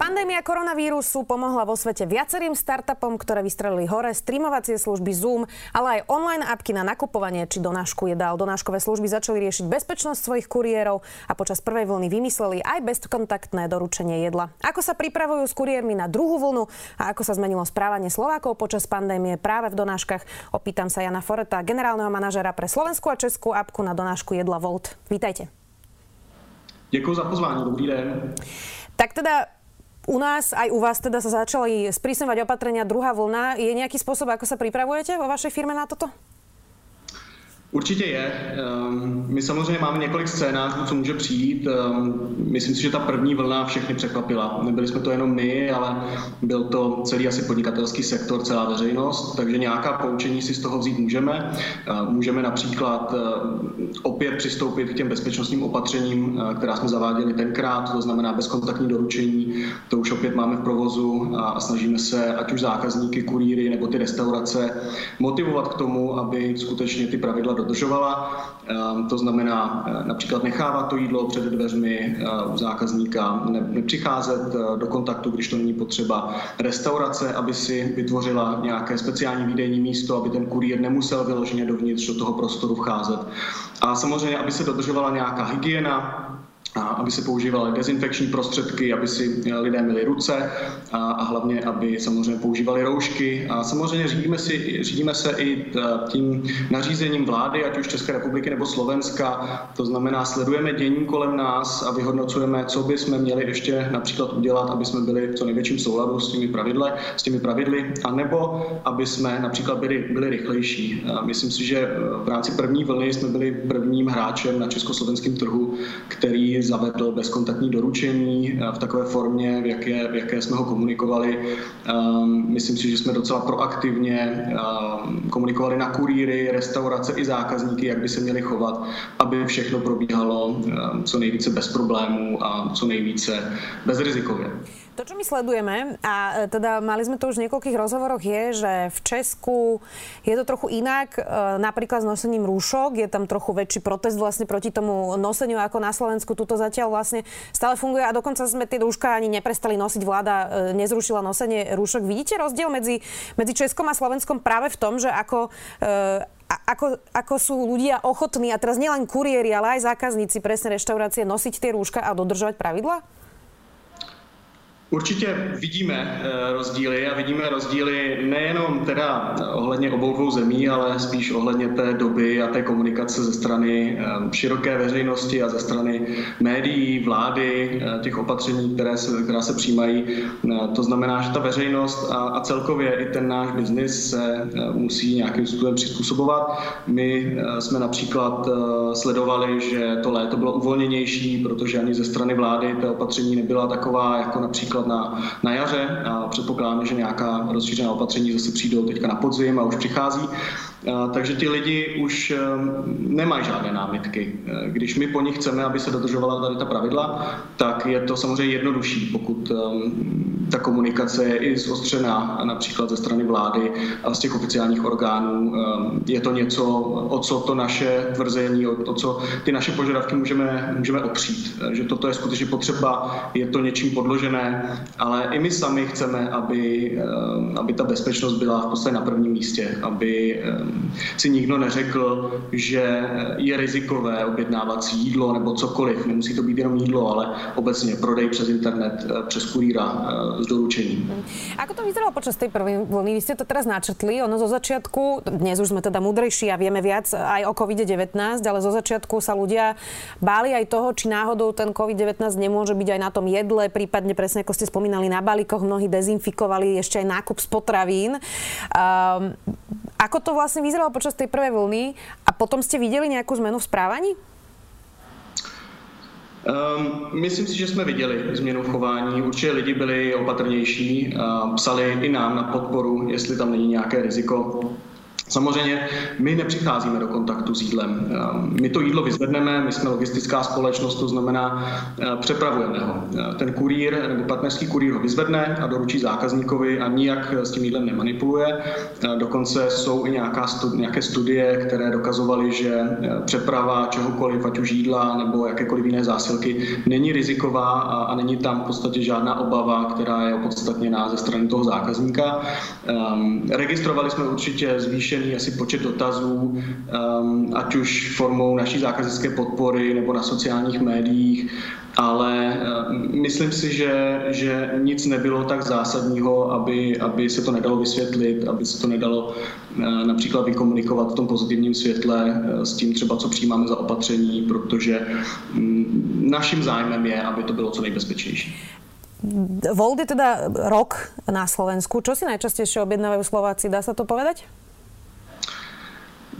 Pandémia koronavírusu pomohla vo svete viacerým startupom, ktoré vystrelili hore, streamovacie služby Zoom, ale aj online apky na nakupovanie či donášku jedál. Donáškové služby začali riešiť bezpečnosť svojich kuriérov a počas prvej vlny vymysleli aj bezkontaktné doručenie jedla. Ako sa pripravujú s kuriérmi na druhú vlnu a ako sa zmenilo správanie Slovákov počas pandémie práve v donáškach? Opýtam sa Jana Foreta, generálneho manažera pre slovenskú a českú apku na donášku jedla Wolt. Vítajte. Ďakujem za pozvanie. Dobrý deň. Tak teda u nás, aj u vás teda sa začali sprísňovať opatrenia, druhá vlna. Je nejaký spôsob, ako sa pripravujete vo vašej firme na toto? Určitě je. My samozřejmě máme několik scénářů, co může přijít. Myslím si, že ta první vlna všechny překvapila. Nebyli jsme to jenom my, ale byl to celý asi podnikatelský sektor, celá veřejnost, takže nějaká poučení si z toho vzít můžeme. Můžeme například opět přistoupit k těm bezpečnostním opatřením, která jsme zaváděli tenkrát, to znamená bezkontaktní doručení, to už opět máme v provozu a snažíme se, ať už zákazníky, kurýry nebo ty restaurace, motivovat k tomu, aby skutečně ty pravidla dodržovala. To znamená například nechávat to jídlo před dveřmi u zákazníka, nepřicházet do kontaktu, když to není potřeba. Restaurace, aby si vytvořila nějaké speciální výdejní místo, aby ten kurýr nemusel vyloženě dovnitř do toho prostoru vcházet. A samozřejmě, aby se dodržovala nějaká hygiena, aby se používaly dezinfekční prostředky, aby si lidé myli ruce a hlavně, aby samozřejmě používali roušky. A samozřejmě řídíme se i tím nařízením vlády, ať už České republiky nebo Slovenska. To znamená, sledujeme dění kolem nás a vyhodnocujeme, co by jsme měli ještě například udělat, aby jsme byli v co největším souladu s těmi pravidly, anebo aby jsme například byli rychlejší. A myslím si, že v rámci první vlny jsme byli prvním hráčem na československém trhu, který zavedl bezkontaktní doručení v takové formě, v jaké jsme ho komunikovali. Myslím si, že jsme docela proaktivně komunikovali na kurýry, restaurace i zákazníky, jak by se měli chovat, aby všechno probíhalo co nejvíce bez problémů a co nejvíce bezrizikově. To, čo my sledujeme, a teda mali sme to už v niekoľkých rozhovoroch, je, že v Česku je to trochu inak, napríklad s nosením rúšok, je tam trochu väčší protest vlastne proti tomu noseniu ako na Slovensku. Tuto zatiaľ vlastne stále funguje a dokonca sme tie rúška ani neprestali nosiť, vláda nezrušila nosenie rúšok. Vidíte rozdiel medzi Českom a Slovenskom práve v tom, že ako sú ľudia ochotní, a teraz nielen kuriéri, ale aj zákazníci, presne reštaurácie, nosiť tie rúška a dodržovať pravidlá? Určitě vidíme rozdíly a vidíme rozdíly nejenom teda ohledně obou dvou zemí, ale spíš ohledně té doby a té komunikace ze strany široké veřejnosti a ze strany médií, vlády, těch opatření, která se přijímají. To znamená, že ta veřejnost a celkově i ten náš biznis se musí nějakým způsobem přizpůsobovat. My jsme například sledovali, že to léto bylo uvolněnější, protože ani ze strany vlády ta opatření nebyla taková jako například na jaře a předpokládáme, že nějaká rozšířená opatření zase přijdou teďka na podzim a už přichází. Takže ti lidi už nemají žádné námitky. Když my po nich chceme, aby se dodržovala tady ta pravidla, tak je to samozřejmě jednodušší, pokud ta komunikace je i zostřená například ze strany vlády a z těch oficiálních orgánů. Je to něco, o co to naše tvrzení, o co ty naše požadavky můžeme opřít. Že toto je skutečně potřeba, je to něčím podložené, ale i my sami chceme, aby ta bezpečnost byla v podstatě na prvním místě, aby si nikdo neřekl, že je rizikové objednávat si jídlo nebo cokoliv. Nemusí to být jenom jídlo, ale obecně prodej přes internet, přes kurýra s doručením. Ako to vyzeralo počas tej prvej vlny? Vy ste to teraz načrtli. Ono zo začiatku, dnes už sme teda múdrejší a vieme viac aj o COVID-19, ale zo začiatku sa ľudia báli aj toho, či náhodou ten COVID-19 nemôže byť aj na tom jedle, prípadne presne ako ste spomínali na balíkoch, mnohí dezinfikovali ešte aj nákup z potravín. Ako to vlastne vyzeralo počas tej prvej vlny a potom ste videli nejakú zmenu v správaní? Myslím si, že jsme viděli změnu v chování. Určitě lidi byli opatrnější, psali i nám na podporu, jestli tam není nějaké riziko. Samozřejmě my nepřicházíme do kontaktu s jídlem. My to jídlo vyzvedneme, my jsme logistická společnost, to znamená přepravujeme ho. Ten kurýr nebo partnerský kurýr ho vyzvedne a doručí zákazníkovi a nijak s tím jídlem nemanipuluje. Dokonce jsou i nějaké studie, které dokazovaly, že přeprava čehokoliv, ať už jídla nebo jakékoliv jiné zásilky, není riziková a není tam v podstatě žádná obava, která je opodstatněná ze strany toho zákazníka. Registrovali jsme určitě zvýšené asi počet dotazů, ať už formou naší zákaznické podpory nebo na sociálních médiích, ale myslím si, že nic nebylo tak zásadního, aby se to nedalo vysvětlit, aby se to nedalo například vykomunikovat v tom pozitivním světle s tím třeba, co přijímáme za opatření, protože naším zájmem je, aby to bylo co nejbezpečnější. Wolt je teda rok na Slovensku. Čo si najčastejšie objednávajú Slováci? Dá sa to povedať?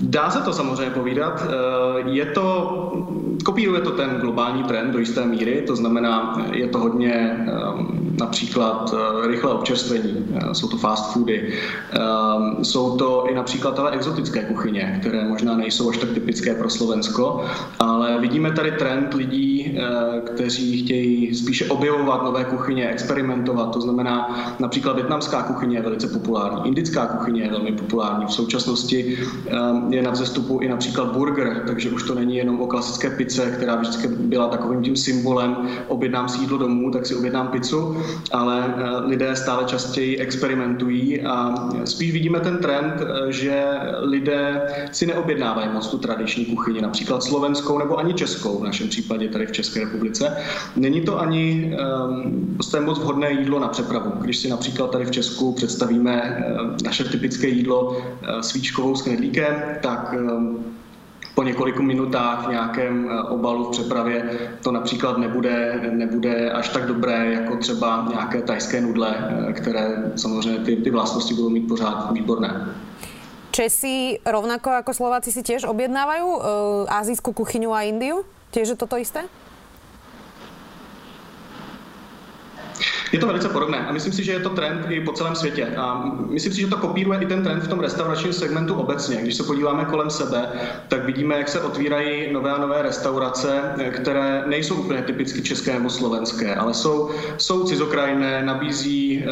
Dá se to samozřejmě povídat. Kopíruje to ten globální trend do jisté míry, to znamená, je to hodně například rychlé občerstvení, jsou to fast foody, jsou to i například ale exotické kuchyně, které možná nejsou až tak typické pro Slovensko, ale vidíme tady trend lidí, kteří chtějí spíše objevovat nové kuchyně, experimentovat, to znamená například vietnamská kuchyně je velice populární, indická kuchyně je velmi populární, v současnosti je na vzestupu i například burger, takže už to není jenom o klasické pizze, která vždycky byla takovým tím symbolem, objednám si jídlo domů, tak si objednám pizzu, ale lidé stále častěji experimentují a spíš vidíme ten trend, že lidé si neobjednávají moc tu tradiční kuchyni, například slovenskou nebo ani českou, v našem případě tady v České republice. Není to ani moc vhodné jídlo na přepravu. Když si například tady v Česku představíme naše typické jídlo svíčkovou s knedlíkem, tak po několika minutách v nějakém obalu v přepravě to například nebude až tak dobré jako třeba nějaké tajské nudle, které samozřejmě ty vlastnosti budou mít pořád výborné. Česi rovnako jako Slováci si tiež objednávajú azijskú kuchyňu a Indiu? Tiež je toto isté? Je to velice podobné a myslím si, že je to trend i po celém světě a myslím si, že to kopíruje i ten trend v tom restauračním segmentu obecně. Když se podíváme kolem sebe, tak vidíme, jak se otvírají nové a nové restaurace, které nejsou úplně typicky české nebo slovenské, ale jsou cizokrajné, nabízí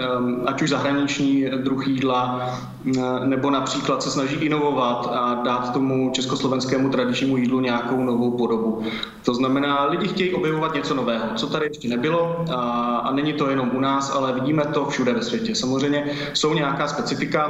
ať už zahraniční druh jídla, nebo například se snaží inovovat a dát tomu československému tradičnímu jídlu nějakou novou podobu. To znamená, lidi chtějí objevovat něco nového, co tady ještě nebylo a není to jenom u nás, ale vidíme to všude ve světě. Samozřejmě jsou nějaká specifika,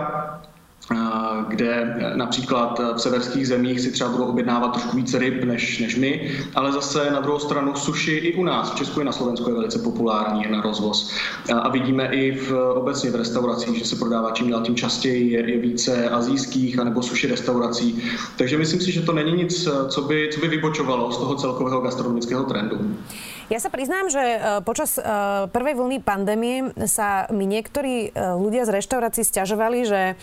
kde například v severských zemích si třeba budou objednávat trošku víc ryb než my, ale zase na druhou stranu sushi i u nás, v Česku i na Slovensku je velice populární na rozvoz. A vidíme i obecně v restauracích, že se prodává čím dál tím častěji, je více asijských anebo sushi restaurací. Takže myslím si, že to není nic, co by vybočovalo z toho celkového gastronomického trendu. Ja sa priznám, že počas prvej vlny pandémie sa mi niektorí ľudia z reštaurácií sťažovali, že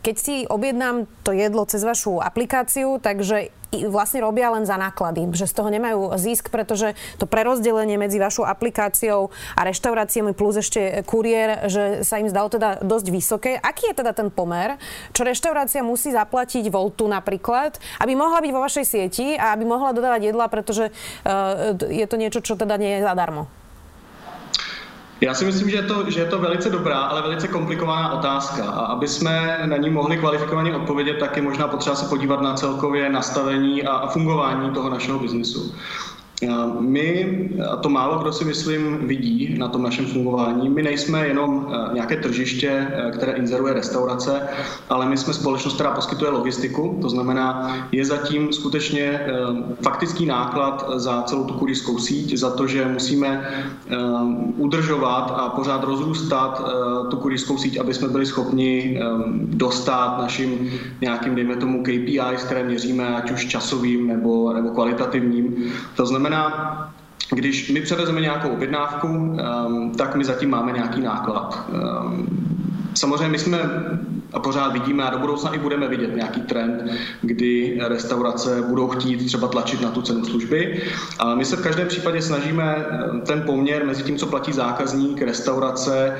keď si objednám to jedlo cez vašu aplikáciu, takže vlastne robia len za náklady, že z toho nemajú zisk, pretože to prerozdelenie medzi vašou aplikáciou a reštauráciami plus ešte kuriér, že sa im zdalo teda dosť vysoké. Aký je teda ten pomer, čo reštaurácia musí zaplatiť Woltu napríklad, aby mohla byť vo vašej sieti a aby mohla dodávať jedla, pretože je to niečo, čo teda nie je zadarmo? Já si myslím, že je to velice dobrá, ale velice komplikovaná otázka. A aby jsme na ní mohli kvalifikovaně odpovědět, tak je možná potřeba se podívat na celkově nastavení a fungování toho našeho biznesu. My, a to málo kdo si myslím vidí na tom našem fungování, my nejsme jenom nějaké tržiště, které inzeruje restaurace, ale my jsme společnost, která poskytuje logistiku, to znamená, je zatím skutečně faktický náklad za celou tu kurýrskou síť, za to, že musíme udržovat a pořád rozrůstat tu kurýrskou síť, aby jsme byli schopni dostat našim nějakým, dejme tomu, KPIs, které měříme, ať už časovým nebo kvalitativním. To znamená, když my převezeme nějakou objednávku, tak my zatím máme nějaký náklad. Samozřejmě my jsme a pořád vidíme a do budoucna i budeme vidět nějaký trend, kdy restaurace budou chtít třeba tlačit na tu cenu služby. A my se v každém případě snažíme ten poměr mezi tím, co platí zákazník, restaurace,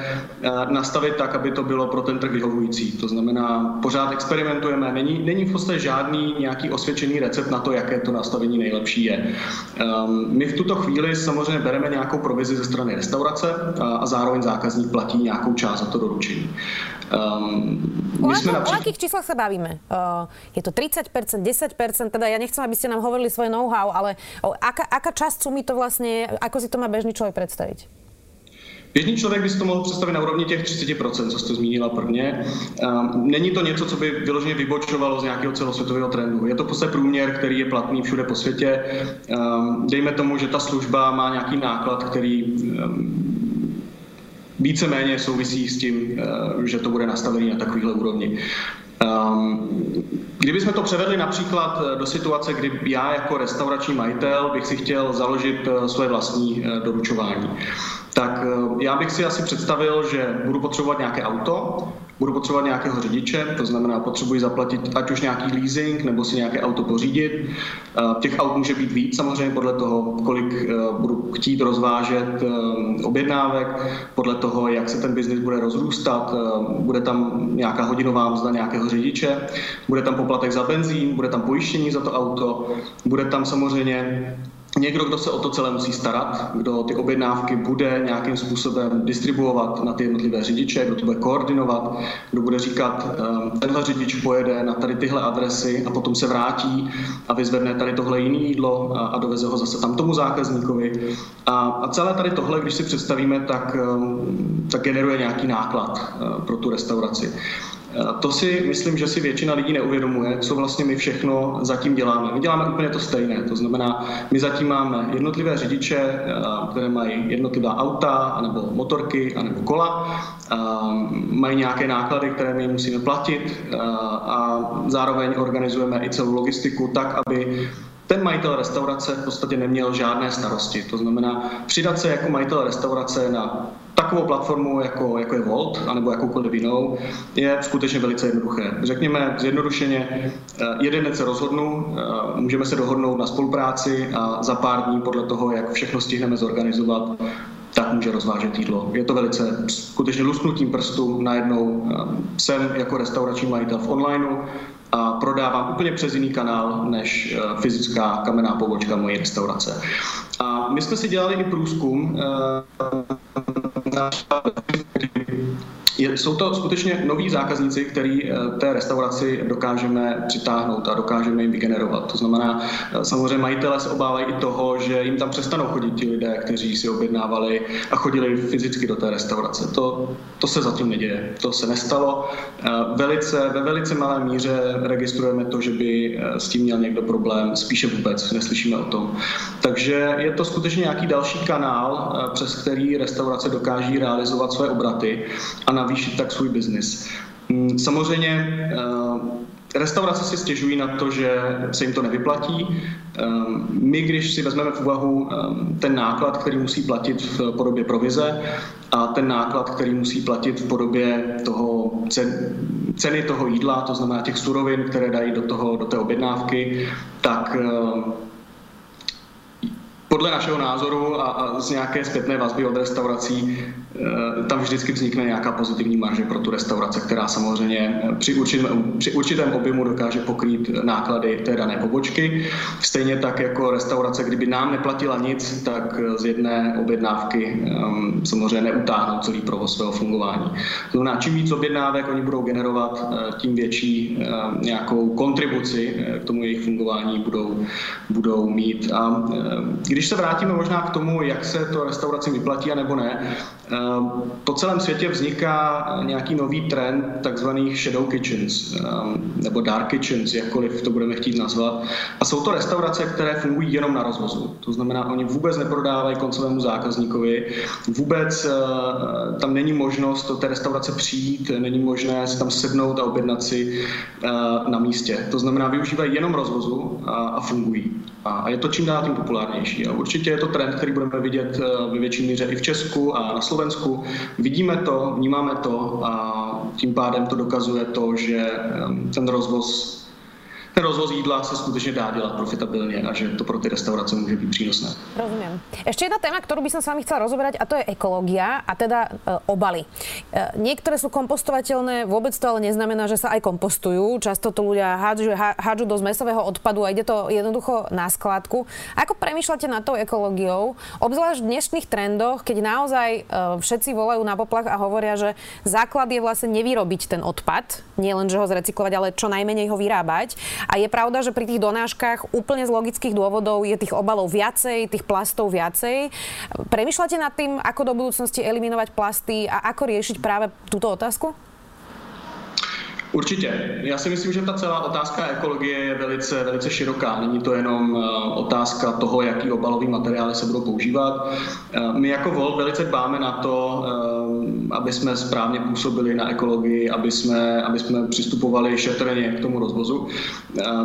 nastavit tak, aby to bylo pro ten trh vyhovující. To znamená, pořád experimentujeme, není v podstatě žádný nějaký osvědčený recept na to, jaké to nastavení nejlepší je. My v tuto chvíli samozřejmě bereme nějakou provizi ze strany restaurace a zároveň zákazník platí nějakou část za to doručení. O akých číslach sa bavíme? Je to 30%, 10%, teda ja nechcem, aby ste nám hovorili svoje know-how, ale aká časť sumy to vlastne, ako si to má bežný človek predstaviť? Běžný člověk by si to mohl představit na úrovni těch 30%, co jste zmínila prvně. Není to něco, co by vyloženě vybočovalo z nějakého celosvětového trendu. Je to v podstatě průměr, který je platný všude po světě. Dejme tomu, že ta služba má nějaký náklad, který víceméně souvisí s tím, že to bude nastavený na takovýhle úrovni. Kdybychom to převedli například do situace, kdy já jako restaurační majitel bych si chtěl založit svoje vlastní doručování, tak já bych si asi představil, že budu potřebovat nějaké auto, budu potřebovat nějakého řidiče, to znamená potřebuji zaplatit ať už nějaký leasing nebo si nějaké auto pořídit. Těch aut může být víc samozřejmě podle toho, kolik budu chtít rozvážet objednávek, podle toho, jak se ten biznis bude rozrůstat, bude tam nějaká hodinová mzda nějakého řidiče, bude tam poplatek za benzín, bude tam pojištění za to auto, bude tam samozřejmě někdo, kdo se o to celé musí starat, kdo ty objednávky bude nějakým způsobem distribuovat na ty jednotlivé řidiče, kdo to bude koordinovat, kdo bude říkat, tenhle řidič pojede na tady tyhle adresy a potom se vrátí a vyzvedne tady tohle jiné jídlo a doveze ho zase tam tomu zákazníkovi. A celé tady tohle, když si představíme, tak generuje nějaký náklad pro tu restauraci. To si myslím, že si většina lidí neuvědomuje, co vlastně my všechno zatím děláme. My děláme úplně to stejné, to znamená, my zatím máme jednotlivé řidiče, které mají jednotlivá auta, nebo motorky, nebo kola, mají nějaké náklady, které my musíme platit a zároveň organizujeme i celou logistiku tak, aby ten majitel restaurace v podstatě neměl žádné starosti. To znamená, přidat se jako majitel restaurace na takovou platformu, jako je Wolt, anebo jakoukoliv jinou, je skutečně velice jednoduché. Řekněme zjednodušeně, jeden den se rozhodnu, můžeme se dohodnout na spolupráci a za pár dní podle toho, jak všechno stihneme zorganizovat, tak může rozvážet jídlo. Je to velice skutečně lusknutím prstu, najednou jsem jako restaurační majitel v onlineu a prodávám úplně přes jiný kanál než fyzická kamenná pobočka mojí restaurace. A my jsme si dělali i průzkum, jsou to skutečně noví zákazníci, který té restauraci dokážeme přitáhnout a dokážeme jim vygenerovat. To znamená, samozřejmě majitelé se obávají i toho, že jim tam přestanou chodit ti lidé, kteří si objednávali a chodili fyzicky do té restaurace. To se zatím neděje, to se nestalo. Ve velice malé míře registrujeme to, že by s tím měl někdo problém, spíše vůbec, neslyšíme o tom. Takže je to skutečně nějaký další kanál, přes který restaurace dokáží realizovat své obraty a navýšit tak svůj biznis. Samozřejmě restaurace si stěžují na to, že se jim to nevyplatí. My, když si vezmeme v úvahu ten náklad, který musí platit v podobě provize a ten náklad, který musí platit v podobě toho ceny toho jídla, to znamená těch surovin, které dají do té objednávky, tak podle našeho názoru a z nějaké zpětné vazby od restaurací tam vždycky vznikne nějaká pozitivní marže pro tu restauraci, která samozřejmě při určitém objemu dokáže pokrýt náklady té dané pobočky. Stejně tak jako restaurace, kdyby nám neplatila nic, tak z jedné objednávky samozřejmě neutáhnou celý provoz svého fungování. Znamená, čím víc objednávek oni budou generovat, tím větší nějakou kontribuci k tomu jejich fungování budou mít. A když se vrátíme možná k tomu, jak se to restauraci vyplatí a nebo ne, po celém světě vzniká nějaký nový trend takzvaných shadow kitchens nebo dark kitchens, jakkoliv to budeme chtít nazvat. A jsou to restaurace, které fungují jenom na rozvozu. To znamená, oni vůbec neprodávají koncovému zákazníkovi, vůbec tam není možnost do té restaurace přijít, není možné se tam sednout a objednat si na místě. To znamená, využívají jenom rozvozu a fungují. A je to čím dál tím populárnější. A určitě je to trend, který budeme vidět ve větší míře i v Česku a na Slovensku. Vidíme to, vnímáme to a tím pádem to dokazuje to, že ten rozvoz jídla sa skutečne dá dělat profitabilne a že to pro tie restaurácie môže byť prínosné. Rozumiem. Ešte jedna téma, ktorú by som s vami chcela rozoberať, a to je ekológia, a teda obaly. Niektoré sú kompostovateľné, vôbec to ale neznamená, že sa aj kompostujú. Často to ľudia hádžu do zmesového odpadu a ide to jednoducho na skládku. Ako premýšľate nad tou ekológiou, obzvlášť v dnešných trendoch, keď naozaj všetci volajú na poplach a hovoria, že základ je vlastne nevyrobiť ten odpad, nielen že ho zrecyklovať, ale čo najmenej ho vyrábať. A je pravda, že pri tých donáškach úplne z logických dôvodov je tých obalov viacej, tých plastov viacej. Premýšľate nad tým, ako do budúcnosti eliminovať plasty a ako riešiť práve túto otázku? Určitě. Já si myslím, že ta celá otázka ekologie je velice, velice široká. Není to jenom otázka toho, jaký obalový materiály se budou používat. My jako Wolt velice dbáme na to, aby jsme správně působili na ekologii, aby jsme přistupovali šetrně k tomu rozvozu.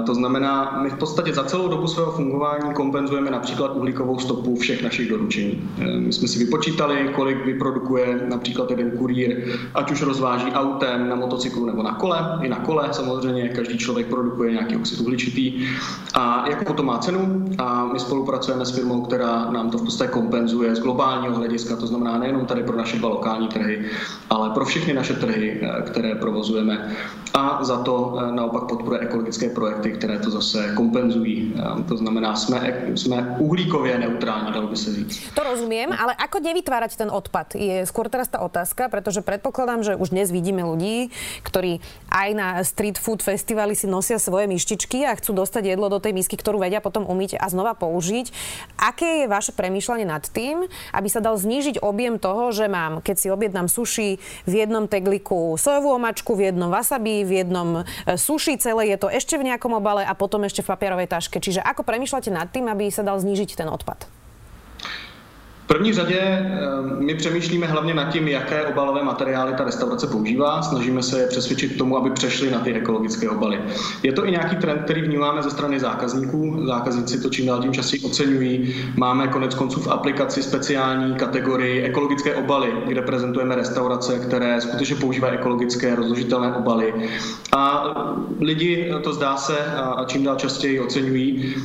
To znamená, my v podstatě za celou dobu svého fungování kompenzujeme například uhlíkovou stopu všech našich doručení. My jsme si vypočítali, kolik vyprodukuje například jeden kurýr, ať už rozváží autem, na motocyklu nebo na kole. I na kole samozřejmě, každý člověk produkuje nějaký oxid uhličitý. A jakou to má cenu? A my spolupracujeme s firmou, která nám to v podstatě kompenzuje z globálního hlediska, to znamená nejenom tady pro naše dva lokální trhy, ale pro všechny naše trhy, které provozujeme. A za to naopak podporuje ekologické projekty, které to zase kompenzují. To znamená, jsme uhlíkově neutrální, dalo by se říct. To rozumiem, ale ako nevytvárať ten odpad? Je skôr teraz tá otázka, pretože predpokladám, že už dnes vidíme ľudí, ktorí aj na street food festivaly si nosia svoje mištičky a chcú dostať jedlo do tej misky, ktorú vedia potom umyť a znova použiť. Aké je vaše premýšľanie nad tým, aby sa dal znížiť objem toho, že mám, keď si objednám sushi, v jednom tegliku sojovú omáčku, v jednom wasabi, v jednom sushi, celé je to ešte v nejakom obale a potom ešte v papierovej taške. Čiže ako premýšľate nad tým, aby sa dal znížiť ten odpad? V první řadě my přemýšlíme hlavně nad tím, jaké obalové materiály ta restaurace používá. Snažíme se je přesvědčit k tomu, aby přešli na ty ekologické obaly. Je to i nějaký trend, který vnímáme ze strany zákazníků. Zákazníci to čím dál tím častěji oceňují. Máme konec konců v aplikaci speciální kategorii ekologické obaly, kde prezentujeme restaurace, které skutečně používají ekologické rozložitelné obaly. A lidi to zdá se a čím dál častěji oceňují.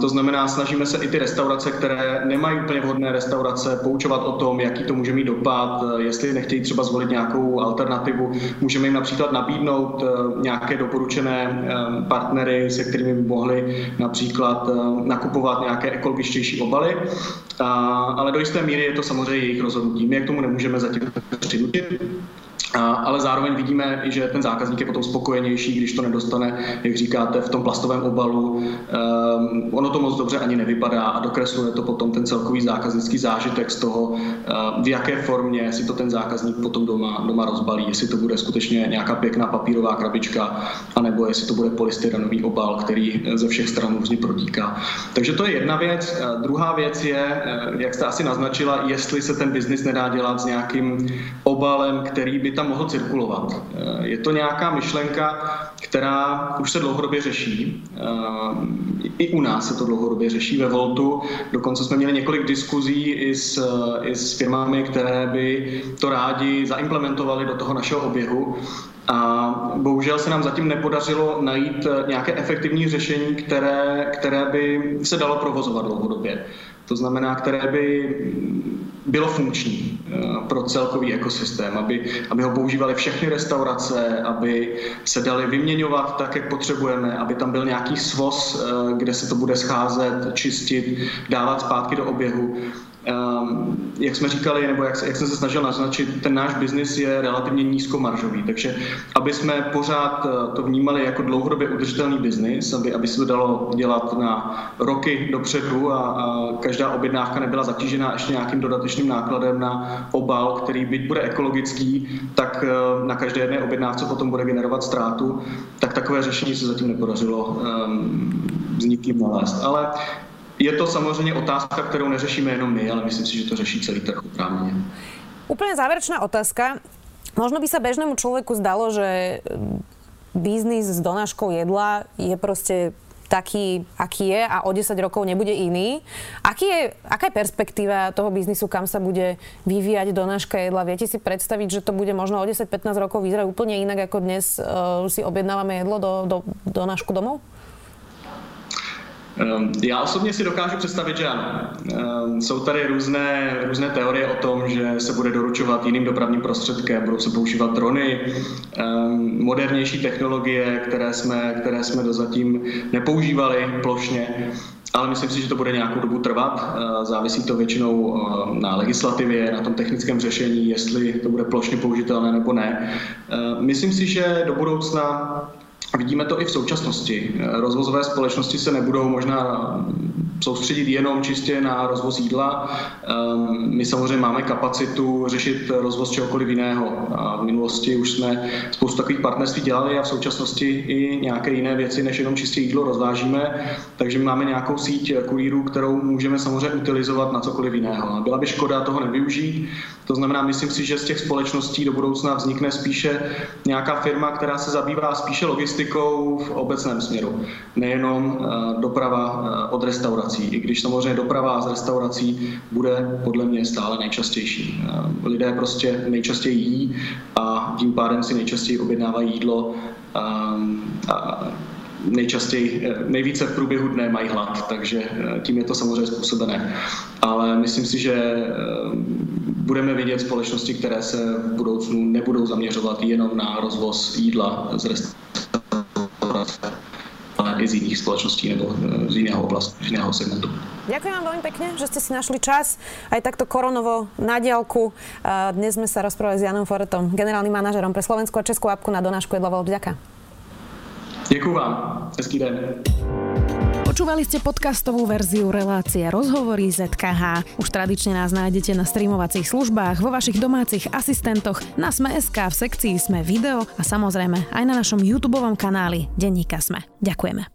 To znamená, snažíme se i ty restaurace, které nemají úplně vhodné restaurace, poučovat o tom, jaký to může mít dopad, jestli nechtějí třeba zvolit nějakou alternativu. Můžeme jim například nabídnout nějaké doporučené partnery, se kterými by mohli například nakupovat nějaké ekologičtější obaly, ale do jisté míry je to samozřejmě jejich rozhodnutí. My k tomu nemůžeme zatím přinutit. Ale zároveň vidíme, že ten zákazník je potom spokojenější, když to nedostane, jak říkáte, v tom plastovém obalu. Ono to moc dobře ani nevypadá a dokresluje to potom ten celkový zákaznický zážitek z toho, v jaké formě si to ten zákazník potom doma rozbalí. Jestli to bude skutečně nějaká pěkná papírová krabička, anebo jestli to bude polystyrenový obal, který ze všech stran různě protíká. Takže to je jedna věc. Druhá věc je, jak jste asi naznačila, jestli se ten biznis nedá dělat s nějakým obalem, který by tam mohl cirkulovat. Je to nějaká myšlenka, která už se dlouhodobě řeší. I u nás se to dlouhodobě řeší ve Woltu. Dokonce jsme měli několik diskuzí i s firmami, které by to rádi zaimplementovali do toho našeho oběhu. A bohužel se nám zatím nepodařilo najít nějaké efektivní řešení, které by se dalo provozovat dlouhodobě. To znamená, které by bylo funkční pro celkový ekosystém, aby ho používali všechny restaurace, aby se dali vyměňovat tak, jak potřebujeme, aby tam byl nějaký svoz, kde se to bude scházet, čistit, dávat zpátky do oběhu. Jak jsme říkali, nebo jak jsem se snažil naznačit, ten náš biznis je relativně nízkomaržový, takže aby jsme pořád to vnímali jako dlouhodobě udržitelný biznis, aby se to dalo dělat na roky dopředu a každá objednávka nebyla zatížena ještě nějakým dodatečným nákladem na obal, který byť bude ekologický, tak na každé jedné objednávce potom bude generovat ztrátu, tak takové řešení se zatím nepodařilo s nikým nalézt. Ale je to samozřejmě otázka, kterou neřešíme jenom my, ale myslím si, že to řeší celý trh oprávněně. Úplně závěrečná otázka. Možno by se běžnému člověku zdalo, že biznis s donáškou jedla je prostě taký, aký je a o 10 rokov nebude iný. Aká je perspektíva toho biznisu, kam sa bude vyvíjať donáška jedla? Viete si predstaviť, že to bude možno o 10-15 rokov vyzerať úplne inak, ako dnes si objednávame jedlo do donášku domov? Já osobně si dokážu představit, že ano. Jsou tady různé teorie o tom, že se bude doručovat jiným dopravním prostředkem, budou se používat drony, modernější technologie, které jsme dozatím nepoužívali plošně. Ale myslím si, že to bude nějakou dobu trvat. Závisí to většinou na legislativě, na tom technickém řešení, jestli to bude plošně použitelné nebo ne. Myslím si, že do budoucna vidíme to i v současnosti. Rozvozové společnosti se nebudou možná soustředit jenom čistě na rozvoz jídla. My samozřejmě máme kapacitu řešit rozvoz čehokoliv jiného. A v minulosti už jsme spoustu takových partnerství dělali a v současnosti i nějaké jiné věci, než jenom čistě jídlo rozvážíme. Takže my máme nějakou síť kurýrů, kterou můžeme samozřejmě utilizovat na cokoliv jiného. Byla by škoda toho nevyužít. To znamená, myslím si, že z těch společností do budoucna vznikne spíše nějaká firma, která se zabývá spíše logistikou v obecném směru, nejenom doprava od restaurací, i když samozřejmě doprava z restaurací bude podle mě stále nejčastější. Lidé prostě nejčastěji jí a tím pádem si nejčastěji objednávají jídlo a nejvíce v průběhu dne mají hlad, takže tím je to samozřejmě způsobené. Ale myslím si, že budeme vidět společnosti, které se v budoucnu nebudou zaměřovat jenom na rozvoz jídla z restaurace, ale i z jiných společností nebo z jiného oblasti, z jiného segmentu. Ďakujem vám veľmi pekne, že ste si našli čas aj takto koronovo na diaľku. Dnes sme sa rozprávali s Janom Foretom, generálnym manažerom pre Slovensku a Českú apku na donášku jedla Wolt. Ďakujem. Ďakujem vám. Hezký deň. Počúvali ste podcastovú verziu relácie Rozhovory ZKH. Už tradične nás nájdete na streamovacích službách, vo vašich domácich asistentoch, na Sme.sk, v sekcii Sme video a samozrejme aj na našom YouTubeovom kanáli Denníka Sme. Ďakujeme.